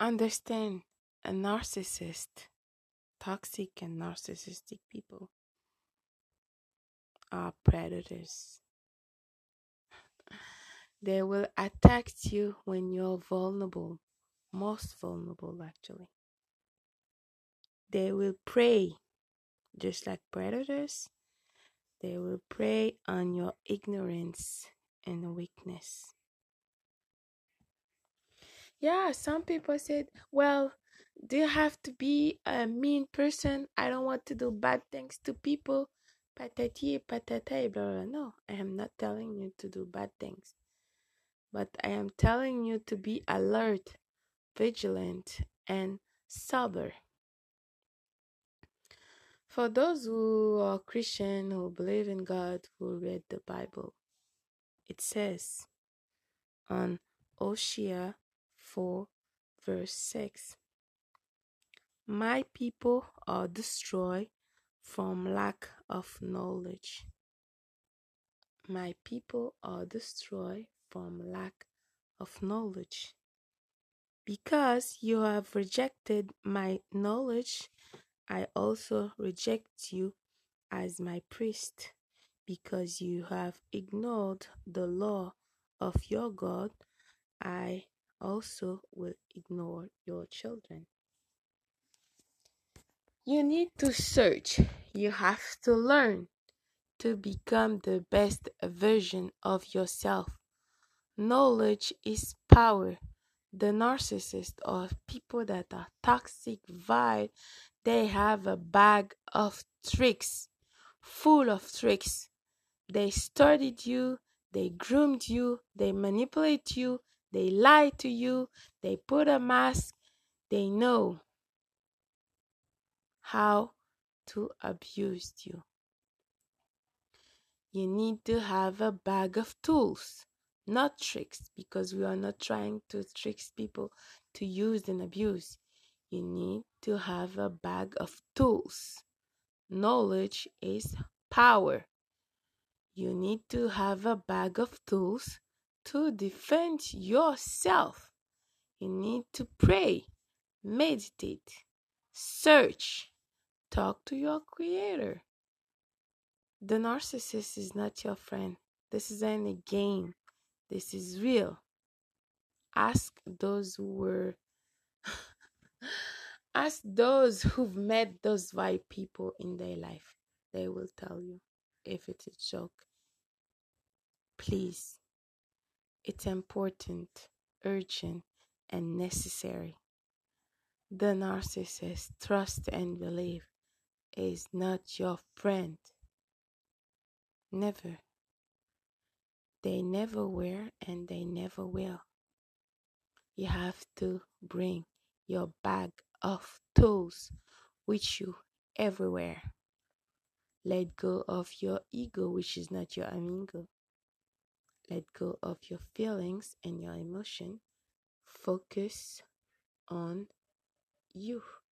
Understand a narcissist, toxic and narcissistic people are predators. They will attack you when you're vulnerable, most vulnerable actually. They will prey, just like predators, they will prey on your ignorance and weakness. Yeah, some people said, well, do you have to be a mean person? I don't want to do bad things to people. Patati, patata, blah, blah, blah. No, I am not telling you to do bad things. But I am telling you to be alert, vigilant, and sober. For those who are Christian, who believe in God, who read the Bible, it says on Hosea 4, verse 6, "My people are destroyed from lack of knowledge." My people are destroyed from lack of knowledge. "Because you have rejected my knowledge, I also reject you as my priest, because you have ignored the law of your God. I also will ignore your children." You need to search. You have to learn to become the best version of yourself. Knowledge is power. The narcissists or people that are toxic, vile, they have a bag of tricks, full of tricks. They studied you, they groomed you, they manipulate you, they lie to you, they put a mask. They know how to abuse you. You need to have a bag of tools, not tricks, because we are not trying to trick people to use and abuse. You need to have a bag of tools. Knowledge is power. You need to have a bag of tools to defend yourself. You need to pray, meditate, search, talk to your creator. The narcissist is not your friend. This isn't a game. This is real. Ask those who've met those vile people in their life. They will tell you if it's a joke. Please, it's important, urgent, and necessary. The narcissist, trust and believe, is not your friend. Never. They never were and they never will. You have to bring your bag of tools with you everywhere. Let go of your ego, which is not your amigo. Let go of your feelings and your emotion. Focus on you.